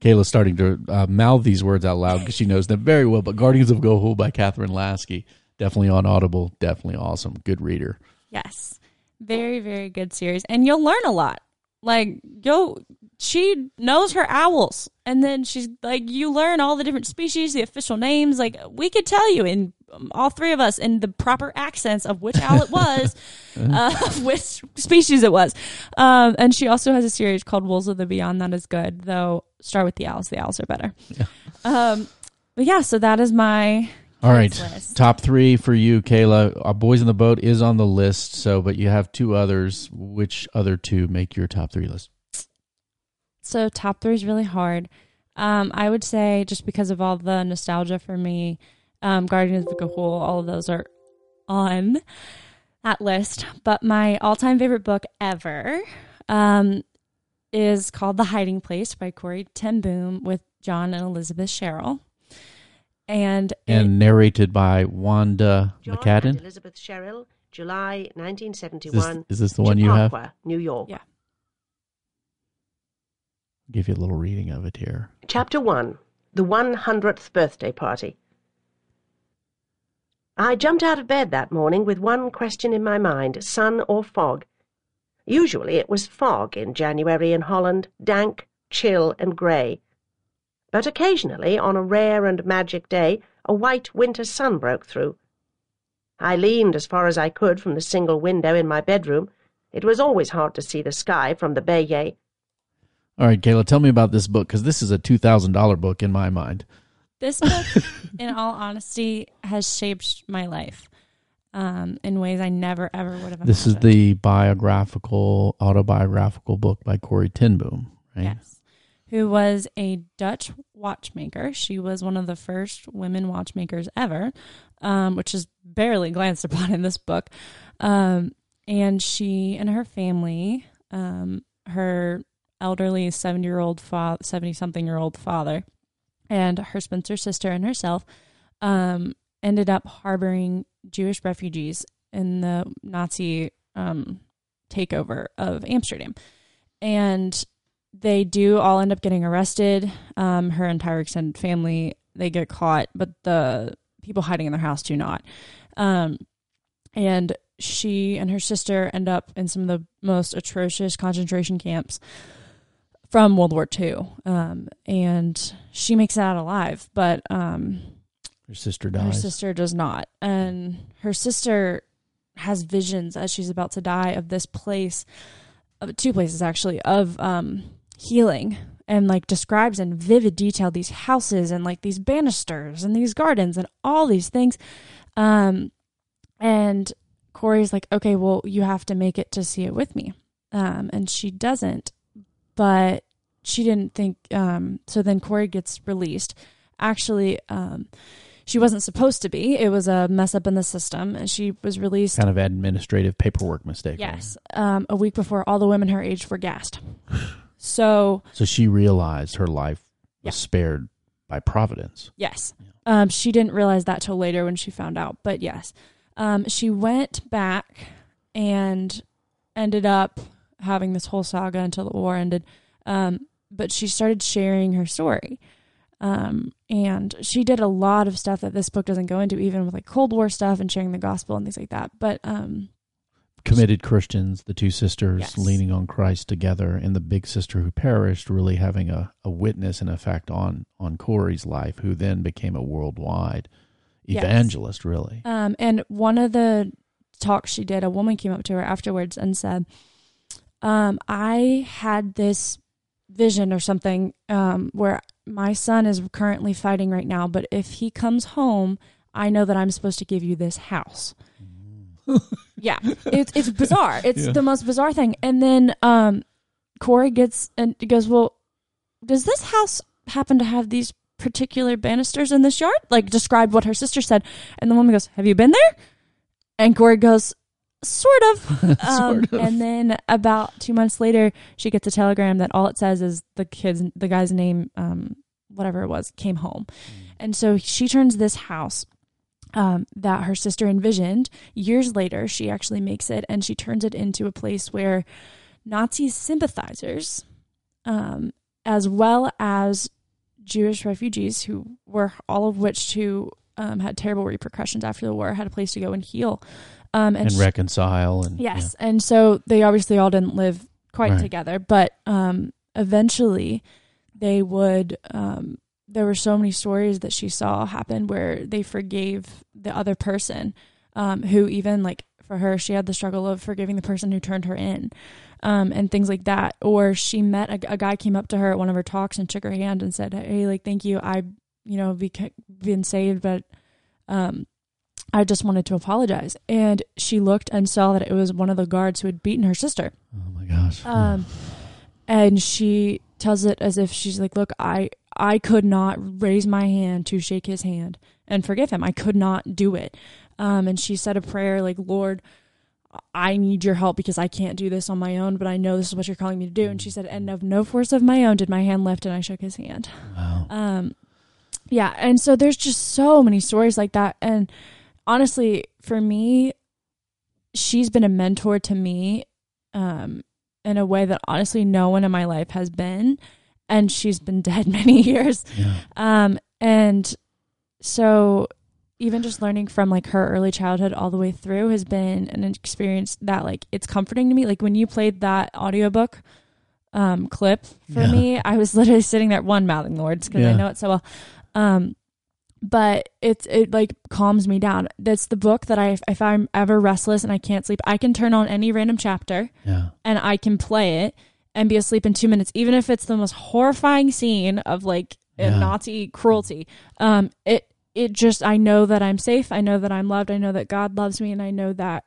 Kayla's starting to uh, mouth these words out loud because she knows them very well. But Guardians of Ga'Hoole by Catherine Lasky, definitely on Audible, definitely awesome. Good reader. Yes. Very, very good series. And you'll learn a lot. Like, yo, she knows her owls. And then she's like, you learn all the different species, the official names. Like, we could tell you in um, all three of us in the proper accents of which owl it was, uh, of which species it was. Um, and she also has a series called Wolves of the Beyond that is good, though. Start with the owls. The owls are better. Yeah. Um, but yeah, so that is my all right list. Top three for you, Kayla. Our Boys in the Boat is on the list, so but you have two others. Which other two make your top three list? So top three is really hard. Um, I would say just because of all the nostalgia for me, um, Guardians of the Ga'Hoole, all of those are on that list. But my all-time favorite book ever Um, is called The Hiding Place by Corey Ten Boom with John and Elizabeth Sherrill. And and it, narrated by Wanda John McCadden. And Elizabeth Sherrill, July nineteen seventy-one. Is this, is this the one Chappaqua, you have? New York. Yeah. I'll give you a little reading of it here. Chapter one, The one hundredth Birthday Party. I jumped out of bed that morning with one question in my mind, sun or fog. Usually it was fog in January in Holland, dank, chill, and grey. But occasionally, on a rare and magic day, a white winter sun broke through. I leaned as far as I could from the single window in my bedroom. It was always hard to see the sky from the Bayou. All right, Kayla, tell me about this book, because this is a two thousand dollars book in my mind. This book, in all honesty, has shaped my life. Um, in ways I never, ever would have imagined. This is the biographical, autobiographical book by Corrie Ten Boom, right? Yes, who was a Dutch watchmaker. She was one of the first women watchmakers ever, um, which is barely glanced upon in this book. Um, and she and her family, um, her elderly seventy-year-old father, seventy-something-year-old father, and her spinster sister and herself, um, ended up harboring Jewish refugees in the Nazi um, takeover of Amsterdam. And they do all end up getting arrested. Um, her entire extended family, they get caught, but the people hiding in their house do not. Um, and she and her sister end up in some of the most atrocious concentration camps from World War Two. Um, and she makes it out alive, but... Um, Her sister dies. Her sister does not. And her sister has visions as she's about to die of this place, of two places actually, of um, healing, and like describes in vivid detail these houses and like these banisters and these gardens and all these things. Um, and Corey's like, okay, well, you have to make it to see it with me. Um, and she doesn't, but she didn't think, um, so then Corey gets released. Actually, um, she wasn't supposed to be. It was a mess up in the system, and she was released. Kind of administrative paperwork mistake. Yes. Right? Um, a week before all the women her age were gassed. So So she realized her life yeah. was spared by providence. Yes. Yeah. Um, she didn't realize that till later when she found out, but yes. Um, she went back and ended up having this whole saga until the war ended. Um, but she started sharing her story. Um, and she did a lot of stuff that this book doesn't go into, even with like Cold War stuff and sharing the gospel and things like that. But, um, committed Christians, the two sisters yes. leaning on Christ together, and the big sister who perished really having a, a witness and effect on, on Corey's life, who then became a worldwide evangelist yes. really. Um, and one of the talks she did, a woman came up to her afterwards and said, um, I had this vision or something, um, where my son is currently fighting right now, but if he comes home, I know that I'm supposed to give you this house. yeah. It's, it's bizarre. It's yeah. the most bizarre thing. And then, um, Corey gets and goes, well, does this house happen to have these particular banisters in this yard? Like, described what her sister said. And the woman goes, have you been there? And Corey goes, sort of. Um, sort of. And then about two months later, she gets a telegram that all it says is the kid's, the guy's name, um, whatever it was, came home. Mm. And so she turns this house, um, that her sister envisioned. Years later, she actually makes it, and she turns it into a place where Nazi sympathizers, um, as well as Jewish refugees, who were all of which who, um, had terrible repercussions after the war, had a place to go and heal. Um, and, and reconcile. And, yes. Yeah. And so they obviously all didn't live quite right. together, but um, eventually they would, um, there were so many stories that she saw happen where they forgave the other person, um, who even like for her, she had the struggle of forgiving the person who turned her in, um, and things like that. Or she met a, a guy came up to her at one of her talks and shook her hand and said, hey, like, thank you. I, you know, beca- been saved, but, um, I just wanted to apologize. And she looked and saw that it was one of the guards who had beaten her sister. Oh my gosh. Um, and she tells it as if she's like, look, I, I could not raise my hand to shake his hand and forgive him. I could not do it. Um, and she said a prayer like, Lord, I need your help because I can't do this on my own, but I know this is what you're calling me to do. And she said, and of no force of my own did my hand lift, and I shook his hand. Wow. Um, yeah. And so there's just so many stories like that. And honestly, for me, she's been a mentor to me, um, in a way that honestly no one in my life has been, and she's been dead many years. Yeah. Um, and so even just learning from like her early childhood all the way through has been an experience that like, it's comforting to me. Like when you played that audiobook, um, clip for yeah. me, I was literally sitting there one mouthing the words because yeah. I know it so well. Um, But it's, it like calms me down. That's the book that I, if I'm ever restless and I can't sleep, I can turn on any random chapter yeah. and I can play it and be asleep in two minutes. Even if it's the most horrifying scene of like yeah. Nazi cruelty. Um, it, it just, I know that I'm safe. I know that I'm loved. I know that God loves me, and I know that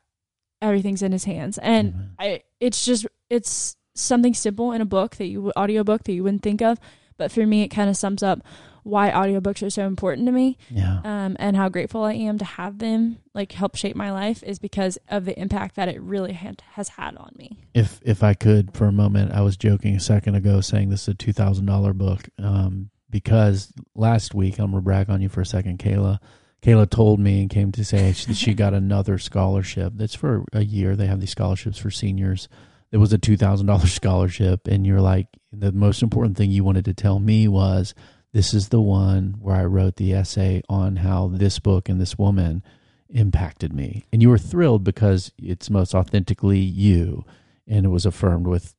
everything's in his hands. And mm-hmm. I, it's just, it's something simple in a book that you audiobook that you wouldn't think of. But for me, it kind of sums up why audiobooks are so important to me, yeah. um, and how grateful I am to have them like help shape my life, is because of the impact that it really had, has had on me. If if I could for a moment, I was joking a second ago saying this is a two thousand dollars book, um, because last week, I'm going to brag on you for a second, Kayla. Kayla told me and came to say she, she got another scholarship. That's for a year. They have these scholarships for seniors. It was a two thousand dollars scholarship, and you're like, the most important thing you wanted to tell me was, this is the one where I wrote the essay on how this book and this woman impacted me. And you were thrilled because it's most authentically you, and it was affirmed with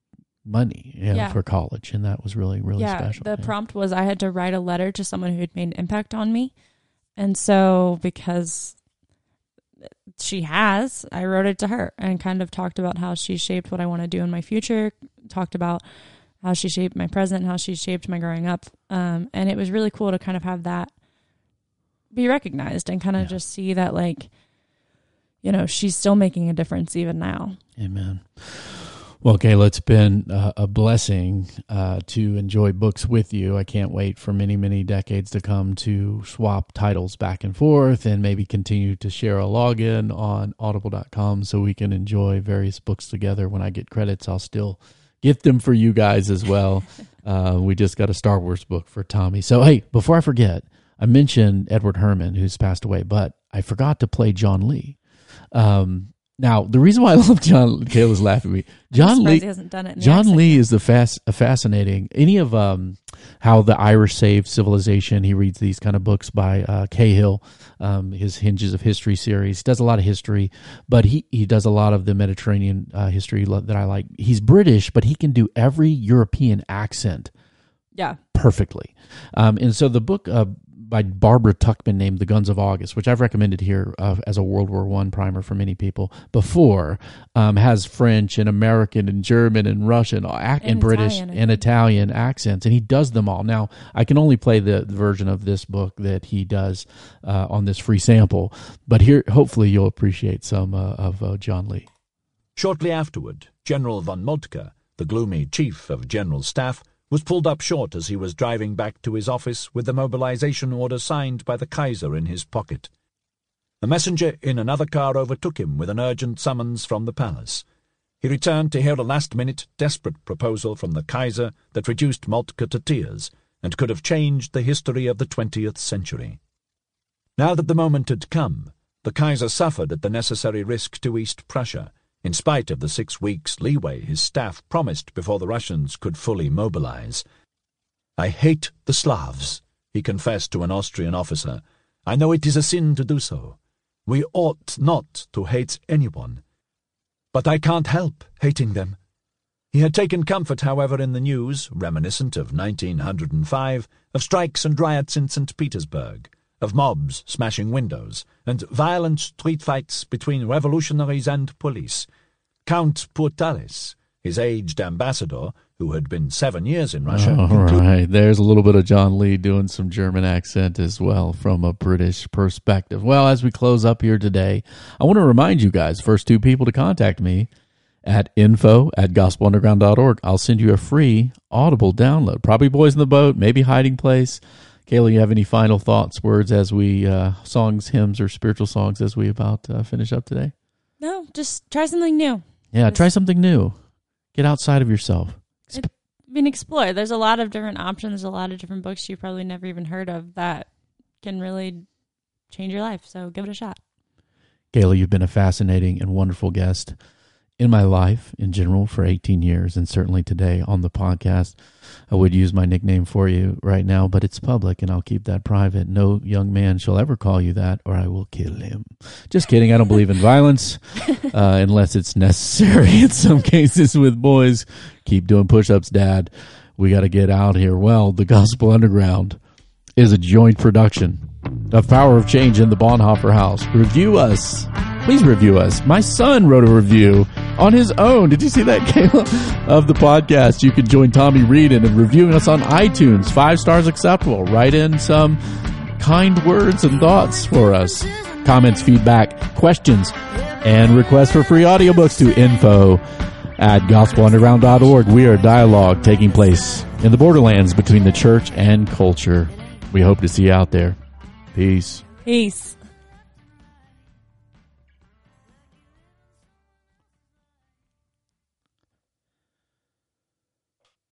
money you know, yeah. for college. And that was really, really yeah, special. The yeah. prompt was I had to write a letter to someone who had made an impact on me. And so because she has, I wrote it to her and kind of talked about how she shaped what I want to do in my future, talked about how she shaped my present, how she shaped my growing up. Um, and it was really cool to kind of have that be recognized and kind of yeah. just see that, like, you know, she's still making a difference even now. Amen. Well, Kayla, it's been uh, a blessing uh, to enjoy books with you. I can't wait for many, many decades to come to swap titles back and forth and maybe continue to share a login on audible dot com so we can enjoy various books together. When I get credits, I'll still gift them for you guys as well. Uh, we just got a Star Wars book for Tommy. So, hey, before I forget, I mentioned Edward Herman, who's passed away, but I forgot to play John Lee. Um Now, the reason why I love John, Kayla's laughing at me. John Lee hasn't done it. John Lee is the fast, a fascinating. Any of um, how the Irish saved civilization. He reads these kind of books by uh, Cahill, um, his Hinges of History series. He does a lot of history, but he, he does a lot of the Mediterranean uh, history that I like. He's British, but he can do every European accent, yeah, perfectly. Um, and so the book uh, by Barbara Tuchman named The Guns of August, which I've recommended here uh, as a World War One primer for many people before, um, has French and American and German and Russian and, and British Italian, and Italian accents, and he does them all. Now, I can only play the version of this book that he does uh, on this free sample, but here, hopefully you'll appreciate some uh, of uh, John Lee. Shortly afterward, General von Moltke, the gloomy chief of General Staff, was pulled up short as he was driving back to his office with the mobilization order signed by the Kaiser in his pocket. A messenger in another car overtook him with an urgent summons from the palace. He returned to hear a last-minute, desperate proposal from the Kaiser that reduced Moltke to tears and could have changed the history of the twentieth century. Now that the moment had come, the Kaiser suffered at the necessary risk to East Prussia, in spite of the six weeks' leeway his staff promised before the Russians could fully mobilize. "I hate the Slavs," he confessed to an Austrian officer. "I know it is a sin to do so. We ought not to hate anyone. But I can't help hating them." He had taken comfort, however, in the news, reminiscent of nineteen oh five, of strikes and riots in Saint Petersburg, of mobs smashing windows, and violent street fights between revolutionaries and police. Count Pourtalis, his aged ambassador, who had been seven years in Russia... All right, there's a little bit of John Lee doing some German accent as well from a British perspective. Well, as we close up here today, I want to remind you guys, first two people to contact me at info at gospel underground dot org. I'll send you a free Audible download. Probably Boys in the Boat, maybe Hiding Place. Kayla, you have any final thoughts, words as we, uh, songs, hymns, or spiritual songs as we about uh, finish up today? No, just try something new. Yeah, just try something new. Get outside of yourself. It, I mean, explore. There's a lot of different options, a lot of different books you probably never even heard of that can really change your life, so give it a shot. Kayla, you've been a fascinating and wonderful guest in my life in general for eighteen years, and certainly today on the podcast. I would use my nickname for you right now, but it's public and I'll keep that private. No young man shall ever call you that or I will kill him. Just kidding. I don't believe in violence uh, unless it's necessary in some cases with boys. Keep doing push-ups, Dad. We got to get out here. Well, the Gospel Underground is a joint production of Power of Change in the Bonhoeffer House. Review us. Please review us. My son wrote a review on his own. Did you see that, Kayla? Of the podcast. You can join Tommy Reed in and reviewing us on iTunes. Five stars acceptable. Write in some kind words and thoughts for us. Comments, feedback, questions, and requests for free audiobooks to info at gospel underground dot org. We are a dialogue taking place in the borderlands between the church and culture. We hope to see you out there. Peace. Peace.